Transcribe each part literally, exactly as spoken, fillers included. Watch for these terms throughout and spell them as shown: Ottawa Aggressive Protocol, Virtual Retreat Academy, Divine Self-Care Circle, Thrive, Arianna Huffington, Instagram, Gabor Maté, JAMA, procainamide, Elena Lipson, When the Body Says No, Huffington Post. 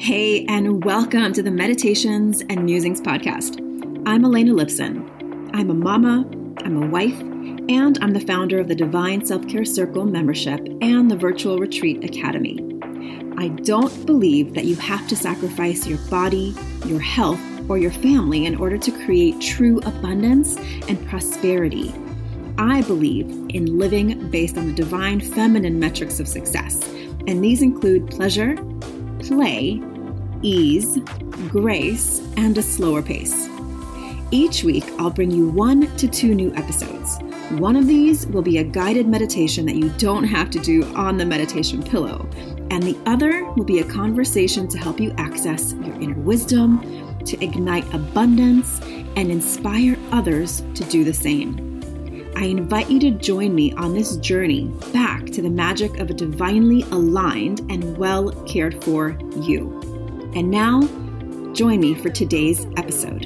Hey, and welcome to the Meditations and Musings podcast. I'm Elena Lipson. I'm a mama, I'm a wife, and I'm the founder of the Divine Self-Care Circle membership and the Virtual Retreat Academy. I don't believe that you have to sacrifice your body, your health, or your family in order to create true abundance and prosperity. I believe in living based on the divine feminine metrics of success, and these include pleasure, play, ease, grace, and a slower pace. Each week, I'll bring you one to two new episodes. One of these will be a guided meditation that you don't have to do on the meditation pillow, and the other will be a conversation to help you access your inner wisdom, to ignite abundance, and inspire others to do the same. I invite you to join me on this journey back to the magic of a divinely aligned and well cared for you. And now, join me for today's episode.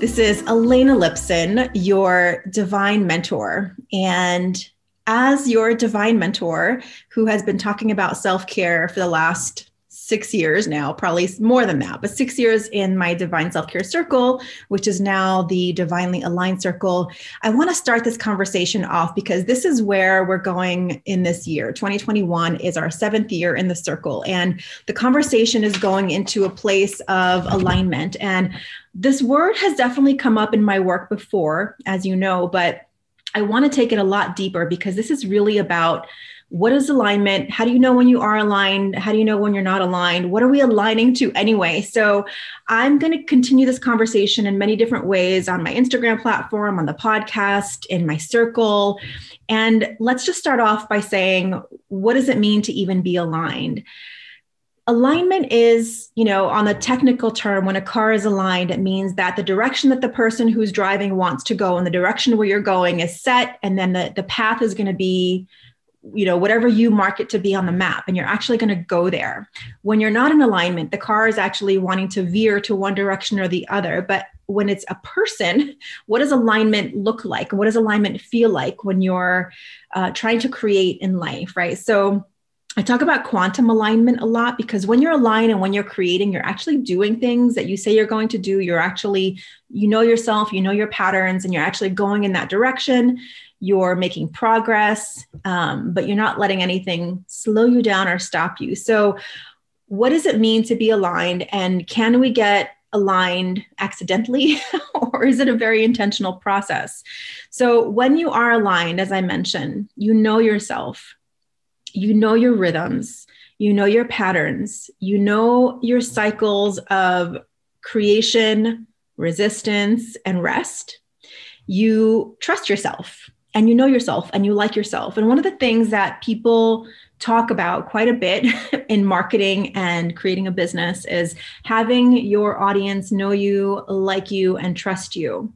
This is Elena Lipson, your divine mentor. And as your divine mentor, who has been talking about self-care for the last six years now, probably more than that, but six years in my Divine Self-Care Circle, which is now the Divinely Aligned Circle. I want to start this conversation off because this is where we're going in this year. twenty twenty-one is our seventh year in the circle, and the conversation is going into a place of alignment. And this word has definitely come up in my work before, as you know, but I want to take it a lot deeper because this is really about what is alignment? How do you know when you are aligned? How do you know when you're not aligned? What are we aligning to anyway? So I'm going to continue this conversation in many different ways on my Instagram platform, on the podcast, in my circle. And let's just start off by saying, what does it mean to even be aligned? Alignment is, you know, on the technical term, when a car is aligned, it means that the direction that the person who's driving wants to go and the direction where you're going is set. And then the, the path is going to be, you know, whatever you mark it to be on the map, and you're actually going to go there. When you're not in alignment, the car is actually wanting to veer to one direction or the other. But when it's a person, what does alignment look like? What does alignment feel like when you're uh, trying to create in life, right? So I talk about quantum alignment a lot because when you're aligned and when you're creating, you're actually doing things that you say you're going to do. You're actually, you know yourself, you know your patterns, and you're actually going in that direction. You're making progress, um, but you're not letting anything slow you down or stop you. So what does it mean to be aligned? And can we get aligned accidentally? Or is it a very intentional process? So when you are aligned, as I mentioned, you know yourself, you know your rhythms, you know your patterns, you know your cycles of creation, resistance, and rest. You trust yourself. And you know yourself and you like yourself. And one of the things that people talk about quite a bit in marketing and creating a business is having your audience know you, like you, and trust you.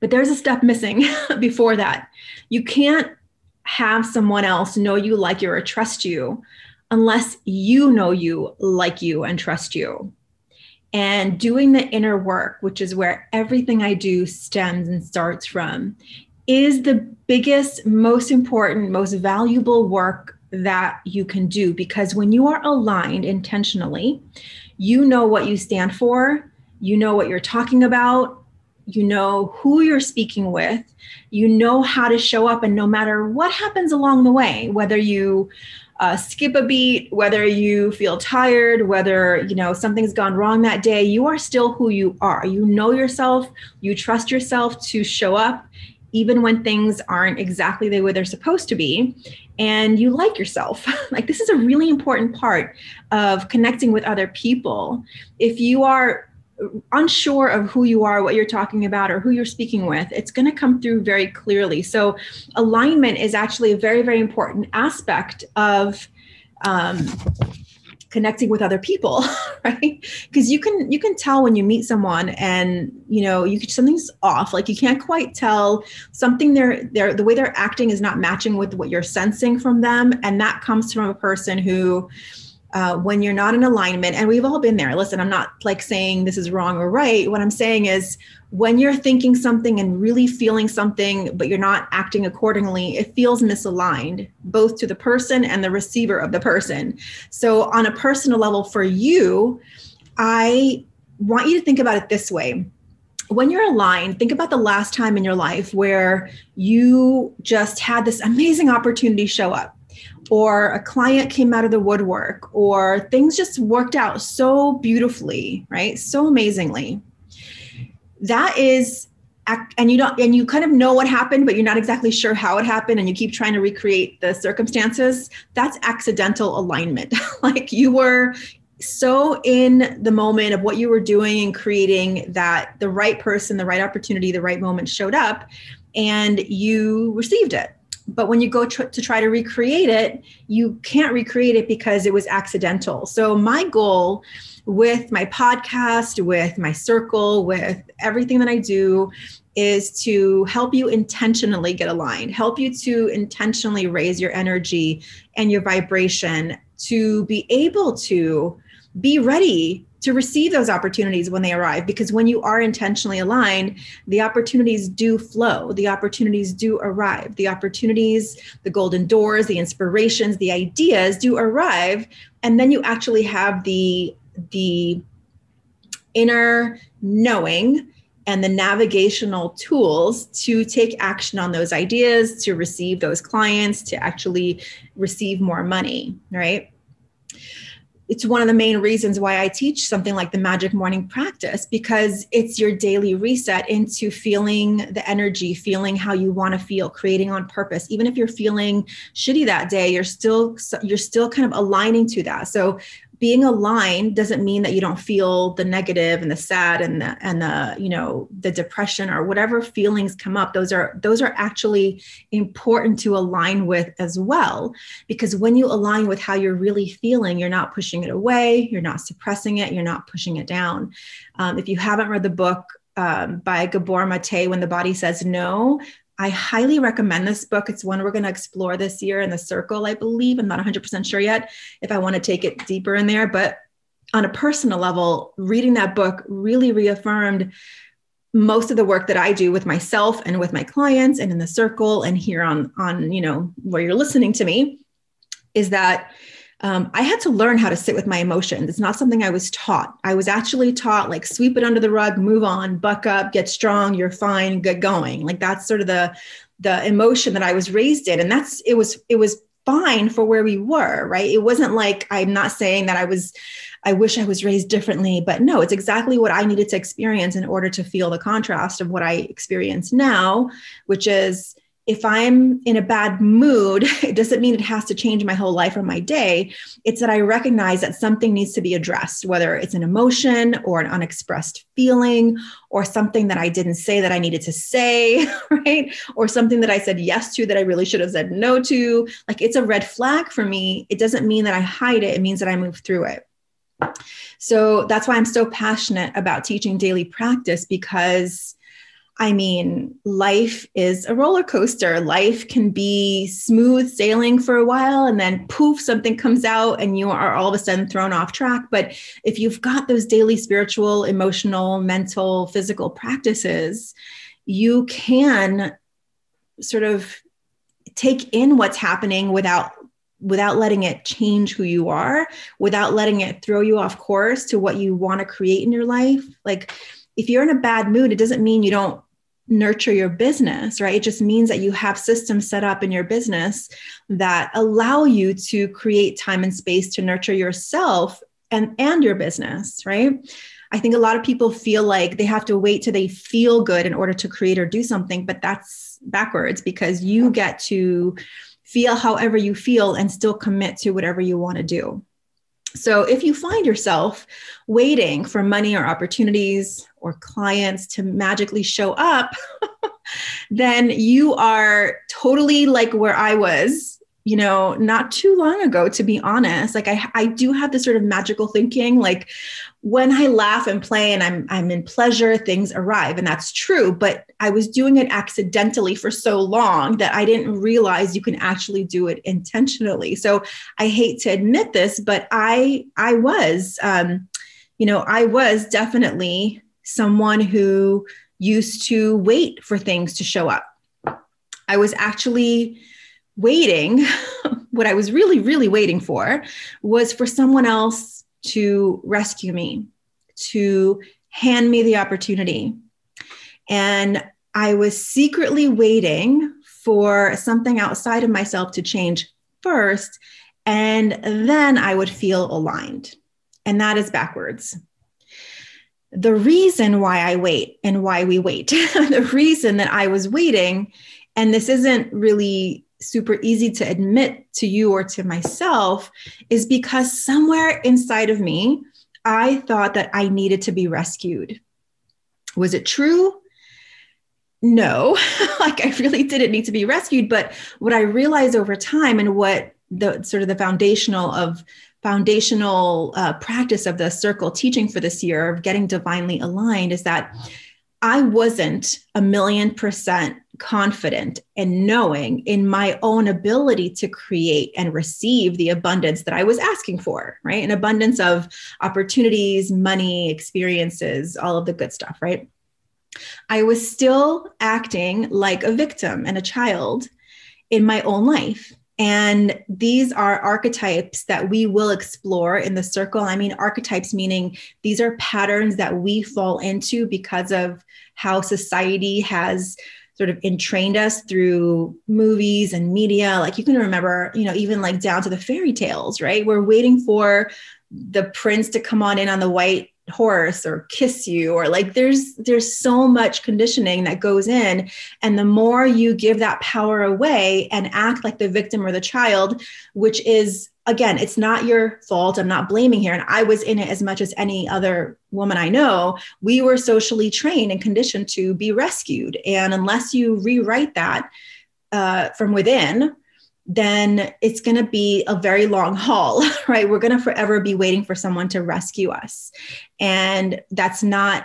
But there's a step missing before that. You can't have someone else know you, like you, or trust you unless you know you, like you, and trust you. And doing the inner work, which is where everything I do stems and starts from, is the biggest, most important, most valuable work that you can do. Because when you are aligned intentionally, you know what you stand for, you know what you're talking about, you know who you're speaking with, you know how to show up. And no matter what happens along the way, whether you uh, skip a beat, whether you feel tired, whether, you know, something's gone wrong that day, you are still who you are. You know yourself, you trust yourself to show up even when things aren't exactly the way they're supposed to be, and you like yourself. Like, this is a really important part of connecting with other people. If you are unsure of who you are, what you're talking about, or who you're speaking with, it's going to come through very clearly. So alignment is actually a very, very important aspect of um, connecting with other people, right? Because you can you can tell when you meet someone, and you know you something's off. Like, you can't quite tell something. They're they're the way they're acting is not matching with what you're sensing from them, and that comes from a person who uh, when you're not in alignment, and we've all been there. Listen, I'm not like saying this is wrong or right. What I'm saying is when you're thinking something and really feeling something, but you're not acting accordingly, it feels misaligned, both to the person and the receiver of the person. So on a personal level for you, I want you to think about it this way. When you're aligned, think about the last time in your life where you just had this amazing opportunity show up, or a client came out of the woodwork, or things just worked out so beautifully, right? So amazingly. That is, and you don't, and you kind of know what happened, but you're not exactly sure how it happened, and you keep trying to recreate the circumstances. That's accidental alignment. Like you were so in the moment of what you were doing and creating that the right person, the right opportunity, the right moment showed up and you received it. But when you go tr- to try to recreate it, you can't recreate it because it was accidental. So my goal with my podcast, with my circle, with everything that I do is to help you intentionally get aligned, help you to intentionally raise your energy and your vibration to be able to be ready to receive those opportunities when they arrive. Because when you are intentionally aligned, the opportunities do flow, the opportunities do arrive, the opportunities, the golden doors, the inspirations, the ideas do arrive. And then you actually have the, the inner knowing and the navigational tools to take action on those ideas, to receive those clients, to actually receive more money, right? It's one of the main reasons why I teach something like the Magic Morning Practice, because it's your daily reset into feeling the energy, feeling how you want to feel, creating on purpose. Even if you're feeling shitty that day, you're still you're still kind of aligning to that. So being aligned doesn't mean that you don't feel the negative and the sad and the, and the, you know, the depression or whatever feelings come up. Those are, those are actually important to align with as well, because when you align with how you're really feeling, you're not pushing it away. You're not suppressing it. You're not pushing it down. Um, if you haven't read the book um, by Gabor Maté, When the Body Says No, I highly recommend this book. It's one we're going to explore this year in the circle, I believe. I'm not one hundred percent sure yet if I want to take it deeper in there, but on a personal level, reading that book really reaffirmed most of the work that I do with myself and with my clients and in the circle and here on, on, you know, where you're listening to me, is that Um, I had to learn how to sit with my emotions. It's not something I was taught. I was actually taught, like, sweep it under the rug, move on, buck up, get strong, you're fine, get going. Like, that's sort of the, the emotion that I was raised in. And that's, it was, it was fine for where we were, right? It wasn't like, I'm not saying that I was, I wish I was raised differently, but no, it's exactly what I needed to experience in order to feel the contrast of what I experience now, which is, if I'm in a bad mood, it doesn't mean it has to change my whole life or my day. It's that I recognize that something needs to be addressed, whether it's an emotion or an unexpressed feeling or something that I didn't say that I needed to say, right? Or something that I said yes to that I really should have said no to. Like, it's a red flag for me. It doesn't mean that I hide it. It means that I move through it. So that's why I'm so passionate about teaching daily practice, because I mean, life is a roller coaster. Life can be smooth sailing for a while, and then poof, something comes out and you are all of a sudden thrown off track. But if you've got those daily spiritual, emotional, mental, physical practices, you can sort of take in what's happening without without letting it change who you are, without letting it throw you off course to what you want to create in your life. Like, if you're in a bad mood, it doesn't mean you don't nurture your business, right? It just means that you have systems set up in your business that allow you to create time and space to nurture yourself and, and your business, right? I think a lot of people feel like they have to wait till they feel good in order to create or do something, but that's backwards, because you get to feel however you feel and still commit to whatever you want to do. So if you find yourself waiting for money or opportunities or clients to magically show up, then you are totally like where I was you know, not too long ago, to be honest. Like I, I do have this sort of magical thinking, like when I laugh and play and I'm, I'm in pleasure, things arrive, and that's true. But I was doing it accidentally for so long that I didn't realize you can actually do it intentionally. So I hate to admit this, but I, I was, um, you know, I was definitely someone who used to wait for things to show up. I was actually waiting. What I was really, really waiting for was for someone else to rescue me, to hand me the opportunity. And I was secretly waiting for something outside of myself to change first, and then I would feel aligned. And that is backwards. The reason why I wait and why we wait, the reason that I was waiting, and this isn't really super easy to admit to you or to myself, is because somewhere inside of me, I thought that I needed to be rescued. Was it true? No, like I really didn't need to be rescued. But what I realized over time, and what the sort of the foundational of foundational uh, practice of the circle teaching for this year of getting divinely aligned, is that I wasn't a million percent confident and knowing in my own ability to create and receive the abundance that I was asking for, right? An abundance of opportunities, money, experiences, all of the good stuff, right? I was still acting like a victim and a child in my own life. And these are archetypes that we will explore in the circle. I mean, archetypes meaning these are patterns that we fall into because of how society has sort of entrained us through movies and media. Like you can remember, you know, even like down to the fairy tales, right? We're waiting for the prince to come on in on the white horse or kiss you, or like there's, there's so much conditioning that goes in. And the more you give that power away and act like the victim or the child, which is, again, it's not your fault. I'm not blaming here. And I was in it as much as any other woman I know. We were socially trained and conditioned to be rescued. And unless you rewrite that uh, from within, then it's going to be a very long haul, right? We're going to forever be waiting for someone to rescue us. And that's not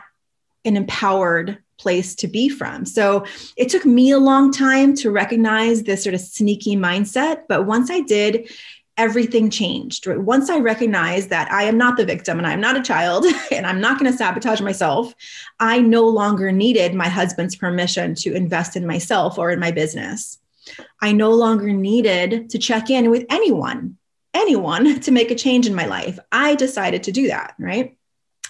an empowered place to be from. So it took me a long time to recognize this sort of sneaky mindset. But once I did, everything changed. Right? Once I recognized that I am not the victim and I'm not a child and I'm not going to sabotage myself, I no longer needed my husband's permission to invest in myself or in my business. I no longer needed to check in with anyone, anyone to make a change in my life. I decided to do that, right?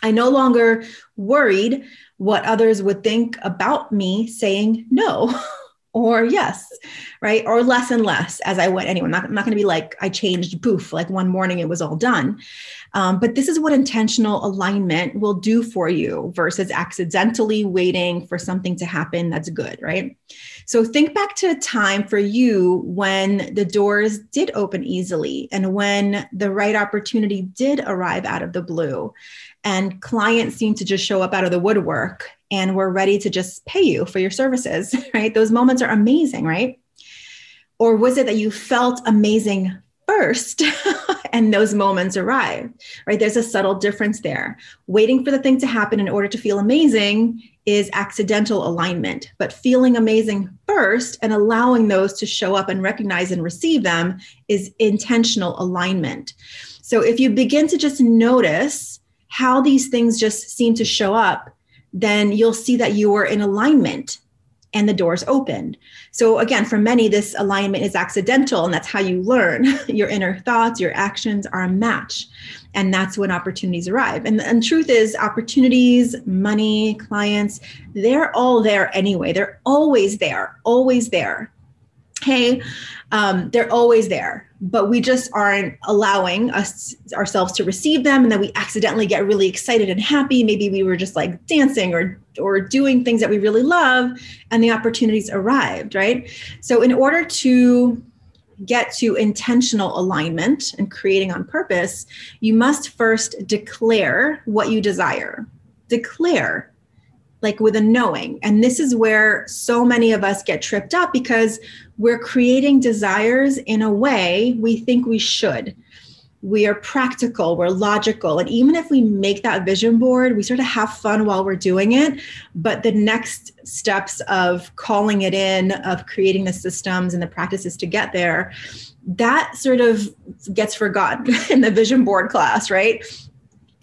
I no longer worried what others would think about me saying no or yes, right? Or less and less as I went. Anyway, I'm not, I'm not going to be like, I changed, poof, like one morning it was all done. Um, but this is what intentional alignment will do for you versus accidentally waiting for something to happen that's good, right? So think back to a time for you when the doors did open easily and when the right opportunity did arrive out of the blue and clients seemed to just show up out of the woodwork and were ready to just pay you for your services, right? Those moments are amazing, right? Or was it that you felt amazing first and those moments arrived, right? There's a subtle difference there. Waiting for the thing to happen in order to feel amazing is accidental alignment, but feeling amazing first and allowing those to show up and recognize and receive them is intentional alignment. So if you begin to just notice how these things just seem to show up, then you'll see that you were in alignment and the doors opened. So again, for many, this alignment is accidental, and that's how you learn. Your inner thoughts, your actions are a match, and that's when opportunities arrive. And the truth is, opportunities, money, clients, they're all there anyway. They're always there, always there. Hey, um, they're always there, but we just aren't allowing us ourselves to receive them. And then we accidentally get really excited and happy. Maybe we were just like dancing or, or doing things that we really love, and the opportunities arrived, right? So in order to get to intentional alignment and creating on purpose, you must first declare what you desire. Declare. like with a knowing. And this is where so many of us get tripped up, because we're creating desires in a way we think we should. We are practical, we're logical. And even if we make that vision board, we sort of have fun while we're doing it. But the next steps of calling it in, of creating the systems and the practices to get there, that sort of gets forgotten in the vision board class, right?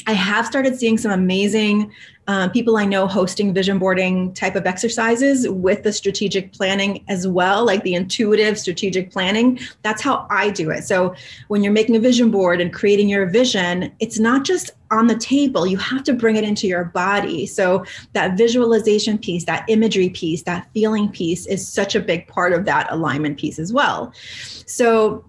I have started seeing some amazing uh, people I know hosting vision boarding type of exercises with the strategic planning as well, like the intuitive strategic planning. That's how I do it. So when you're making a vision board and creating your vision, it's not just on the table. You have to bring it into your body. So that visualization piece, that imagery piece, that feeling piece is such a big part of that alignment piece as well. So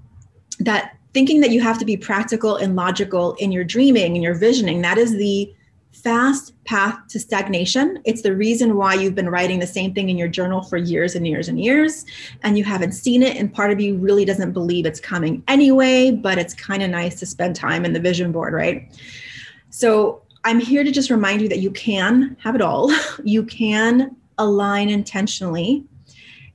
that thinking that you have to be practical and logical in your dreaming and your visioning, that is the fast path to stagnation. It's the reason why you've been writing the same thing in your journal for years and years and years, and you haven't seen it. And part of you really doesn't believe it's coming anyway, but it's kind of nice to spend time in the vision board, right? So I'm here to just remind you that you can have it all. You can align intentionally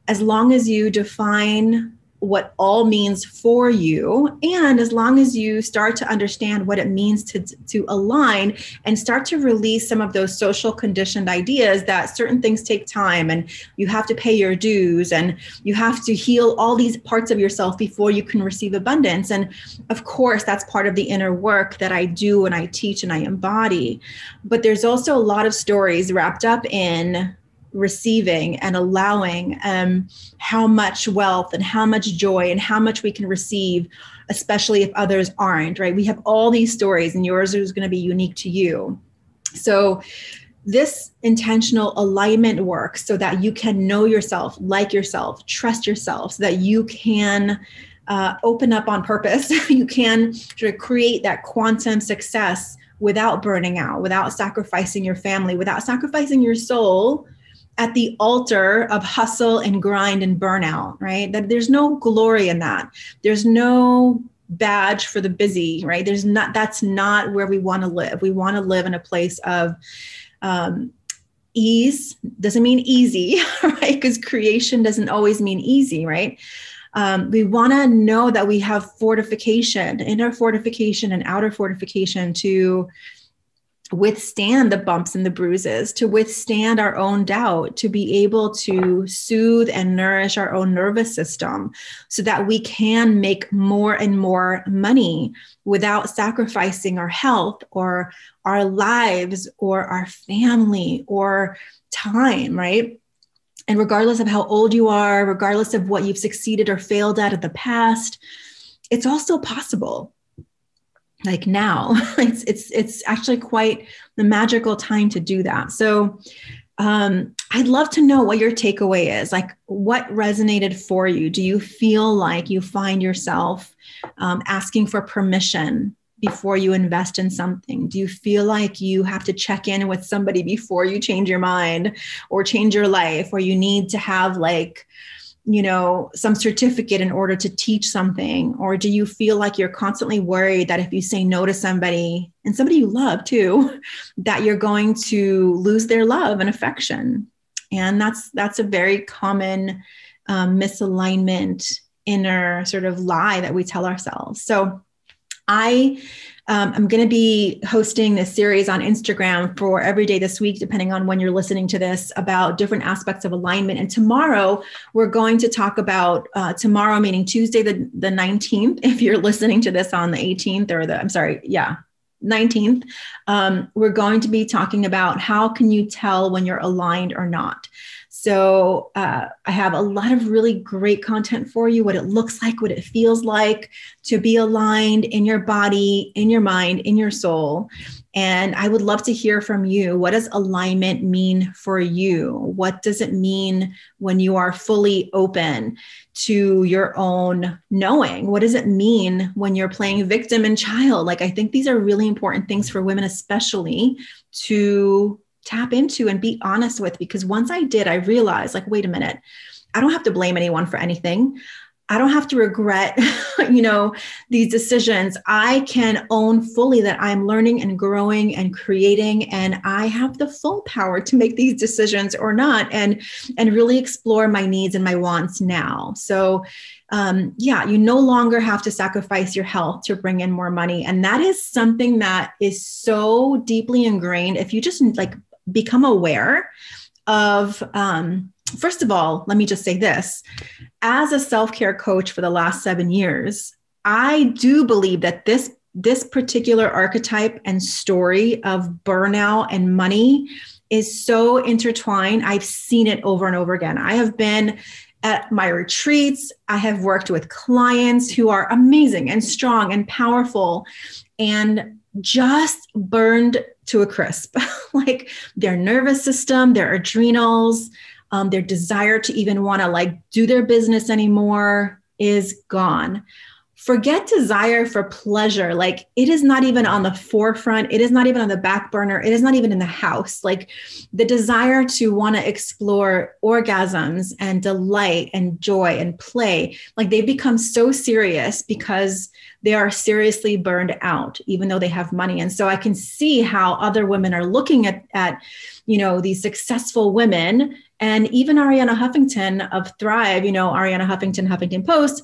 as long as you define what all means for you. And as long as you start to understand what it means to, to align and start to release some of those social conditioned ideas that certain things take time and you have to pay your dues and you have to heal all these parts of yourself before you can receive abundance. And of course, that's part of the inner work that I do and I teach and I embody. But there's also a lot of stories wrapped up in receiving and allowing um, how much wealth and how much joy and how much we can receive, especially if others aren't, right? We have all these stories and yours is going to be unique to you. So this intentional alignment work so that you can know yourself, like yourself, trust yourself, so that you can uh, open up on purpose. You can sort of create that quantum success without burning out, without sacrificing your family, without sacrificing your soul, at the altar of hustle and grind and burnout, right? That there's no glory in that. There's no badge for the busy, right? There's not, that's not where we want to live. We want to live in a place of um, ease. Doesn't mean easy, right? Because creation doesn't always mean easy, right? Um, we want to know that we have fortification, inner fortification and outer fortification to withstand the bumps and the bruises, to withstand our own doubt, to be able to soothe and nourish our own nervous system so that we can make more and more money without sacrificing our health or our lives or our family or time, right? And regardless of how old you are, regardless of what you've succeeded or failed at in the past, it's also possible. Like now, it's it's it's actually quite the magical time to do that. So um, I'd love to know what your takeaway is, like what resonated for you. Do you feel like you find yourself um, asking for permission before you invest in something? Do you feel like you have to check in with somebody before you change your mind or change your life, or you need to have like, you know, some certificate in order to teach something? Or do you feel like you're constantly worried that if you say no to somebody, and somebody you love too, that you're going to lose their love and affection? And that's, that's a very common um, misalignment, inner sort of lie that we tell ourselves. So I Um, I'm going to be hosting this series on Instagram for every day this week, depending on when you're listening to this, about different aspects of alignment. And tomorrow, we're going to talk about uh, tomorrow, meaning Tuesday, the, the nineteenth, if you're listening to this on the eighteenth or the, I'm sorry, yeah, nineteenth, um, we're going to be talking about how can you tell when you're aligned or not. So uh, I have a lot of really great content for you, what it looks like, what it feels like to be aligned in your body, in your mind, in your soul. And I would love to hear from you. What does alignment mean for you? What does it mean when you are fully open to your own knowing? What does it mean when you're playing victim and child? Like, I think these are really important things for women, especially to tap into and be honest with, because once I did, I realized like, wait a minute, I don't have to blame anyone for anything. I don't have to regret, you know, these decisions. I can own fully that I'm learning and growing and creating, and I have the full power to make these decisions or not, and, and really explore my needs and my wants now. So, um, yeah, you no longer have to sacrifice your health to bring in more money. And that is something that is so deeply ingrained. If you just like become aware of, um, first of all, let me just say this. As a self-care coach for the last seven years, I do believe that this, this particular archetype and story of burnout and money is so intertwined. I've seen it over and over again. I have been at my retreats. I have worked with clients who are amazing and strong and powerful and just burned to a crisp, like their nervous system, their adrenals, Um, their desire to even want to like do their business anymore is gone. Forget desire for pleasure. Like it is not even on the forefront. It is not even on the back burner. It is not even in the house. Like the desire to want to explore orgasms and delight and joy and play. Like they've become so serious because they are seriously burned out, even though they have money. And so I can see how other women are looking at, at, you know, these successful women. And even Arianna Huffington of Thrive, you know, Arianna Huffington, Huffington Post,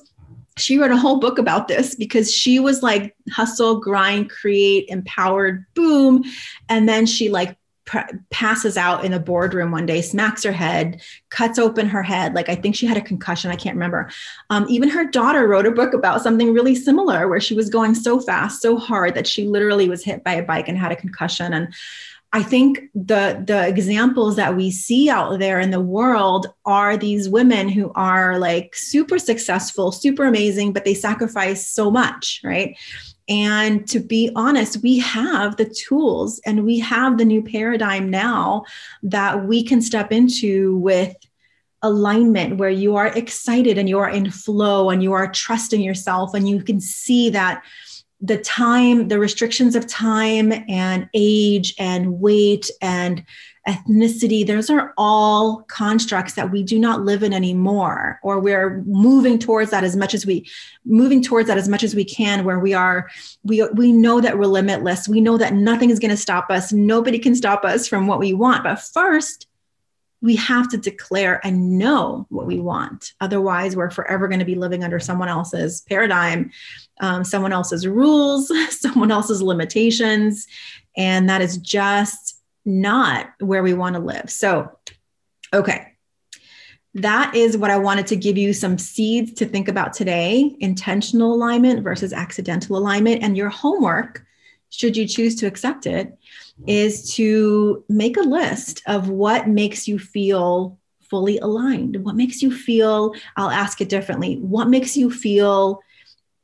she wrote a whole book about this because she was like hustle, grind, create, empowered, boom. And then she like passes out in a boardroom one day, smacks her head, cuts open her head. Like, I think she had a concussion. I can't remember. Um, even her daughter wrote a book about something really similar where she was going so fast, so hard that she literally was hit by a bike and had a concussion. And I think the, the examples that we see out there in the world are these women who are like super successful, super amazing, but they sacrifice so much, right? And to be honest, we have the tools and we have the new paradigm now that we can step into with alignment, where you are excited and you are in flow and you are trusting yourself and you can see that the time, the restrictions of time and age and weight and ethnicity, those are all constructs that we do not live in anymore, or we're moving towards that as much as we moving towards that as much as we can, where we are, we, we know that we're limitless. We know that nothing is going to stop us. Nobody can stop us from what we want. But first, we have to declare and know what we want. Otherwise, we're forever going to be living under someone else's paradigm, um, someone else's rules, someone else's limitations. And that is just not where we want to live. So, okay. That is what I wanted to give you some seeds to think about today: intentional alignment versus accidental alignment. And your homework, should you choose to accept it, is to make a list of what makes you feel fully aligned. What makes you feel, I'll ask it differently, what makes you feel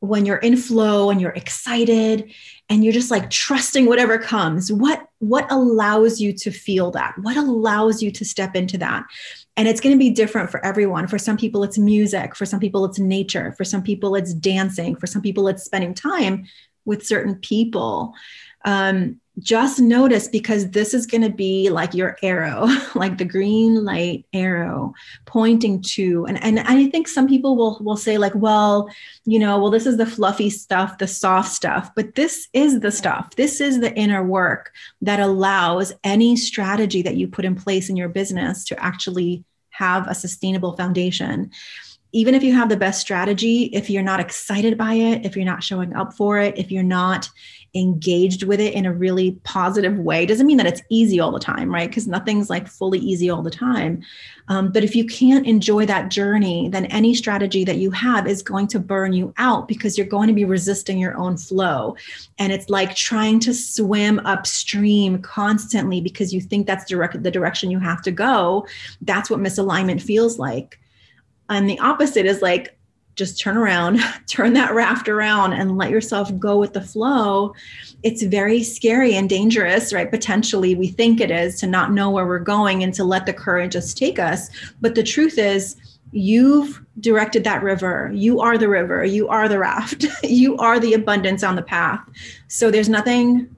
when you're in flow and you're excited and you're just like trusting whatever comes? What, what allows you to feel that? What allows you to step into that? And it's going to be different for everyone. For some people, it's music. For some people, it's nature. For some people, it's dancing. For some people, it's spending time with certain people. Um, just notice, because this is going to be like your arrow, like the green light arrow pointing to, and, and I think some people will, will say like, well, you know, well, this is the fluffy stuff, the soft stuff, but this is the stuff. This is the inner work that allows any strategy that you put in place in your business to actually have a sustainable foundation. Even if you have the best strategy, if you're not excited by it, if you're not showing up for it, if you're not engaged with it in a really positive way, doesn't mean that it's easy all the time, right? Because nothing's like fully easy all the time. Um, but if you can't enjoy that journey, then any strategy that you have is going to burn you out, because you're going to be resisting your own flow. And it's like trying to swim upstream constantly because you think that's direct, the direction you have to go. That's what misalignment feels like. And the opposite is like, just turn around, turn that raft around and let yourself go with the flow. It's very scary and dangerous, right? Potentially, we think it is, to not know where we're going and to let the current just take us. But the truth is, you've directed that river. You are the river. You are the raft. You are the abundance on the path. So there's nothing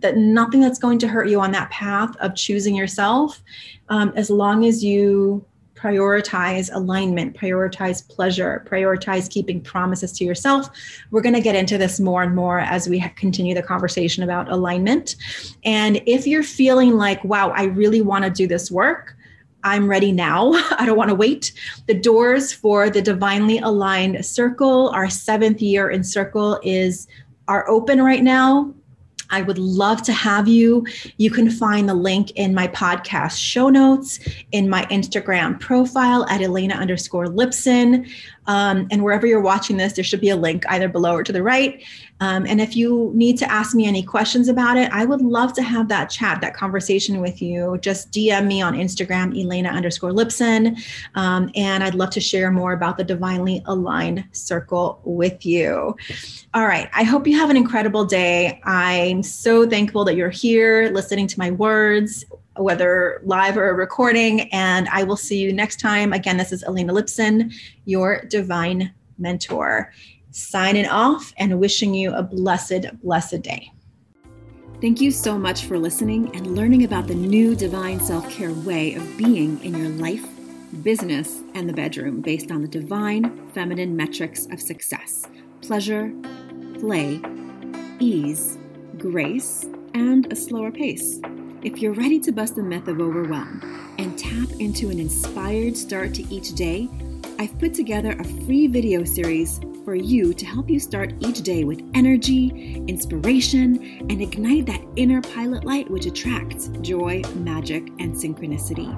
that nothing that's going to hurt you on that path of choosing yourself, um, as long as you prioritize alignment, prioritize pleasure, prioritize keeping promises to yourself. We're going to get into this more and more as we continue the conversation about alignment. And if you're feeling like, wow, I really want to do this work, I'm ready now. I don't want to wait. The doors for the Divinely Aligned Circle, our seventh year in Circle, is are open right now. I would love to have you. You can find the link in my podcast show notes, in my Instagram profile at Elena underscore Lipson. Um, and wherever you're watching this, there should be a link either below or to the right. Um, and if you need to ask me any questions about it, I would love to have that chat, that conversation with you. Just D M me on Instagram, Elena underscore Lipson. Um, and I'd love to share more about the Divinely Aligned Circle with you. All right. I hope you have an incredible day. I'm so thankful that you're here listening to my words, whether live or a recording. And I will see you next time. Again, this is Elena Lipson, your divine mentor, signing off and wishing you a blessed, blessed day. Thank you so much for listening and learning about the new divine self-care way of being in your life, business, and the bedroom based on the divine feminine metrics of success: pleasure, play, ease, grace, and a slower pace. If you're ready to bust the myth of overwhelm and tap into an inspired start to each day, I've put together a free video series for you to help you start each day with energy, inspiration, and ignite that inner pilot light which attracts joy, magic, and synchronicity.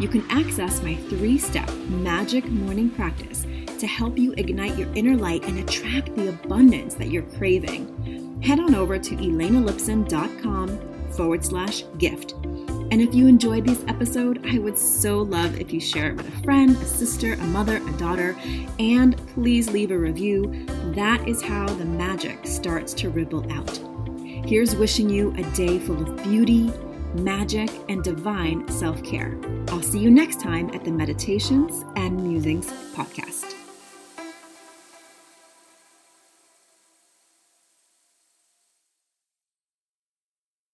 You can access my three-step magic morning practice to help you ignite your inner light and attract the abundance that you're craving. Head on over to elenalipson.com forward slash gift. And if you enjoyed this episode, I would so love if you share it with a friend, a sister, a mother, a daughter, and please leave a review. That is how the magic starts to ripple out. Here's wishing you a day full of beauty, magic, and divine self-care. I'll see you next time at the Meditations and Musings podcast.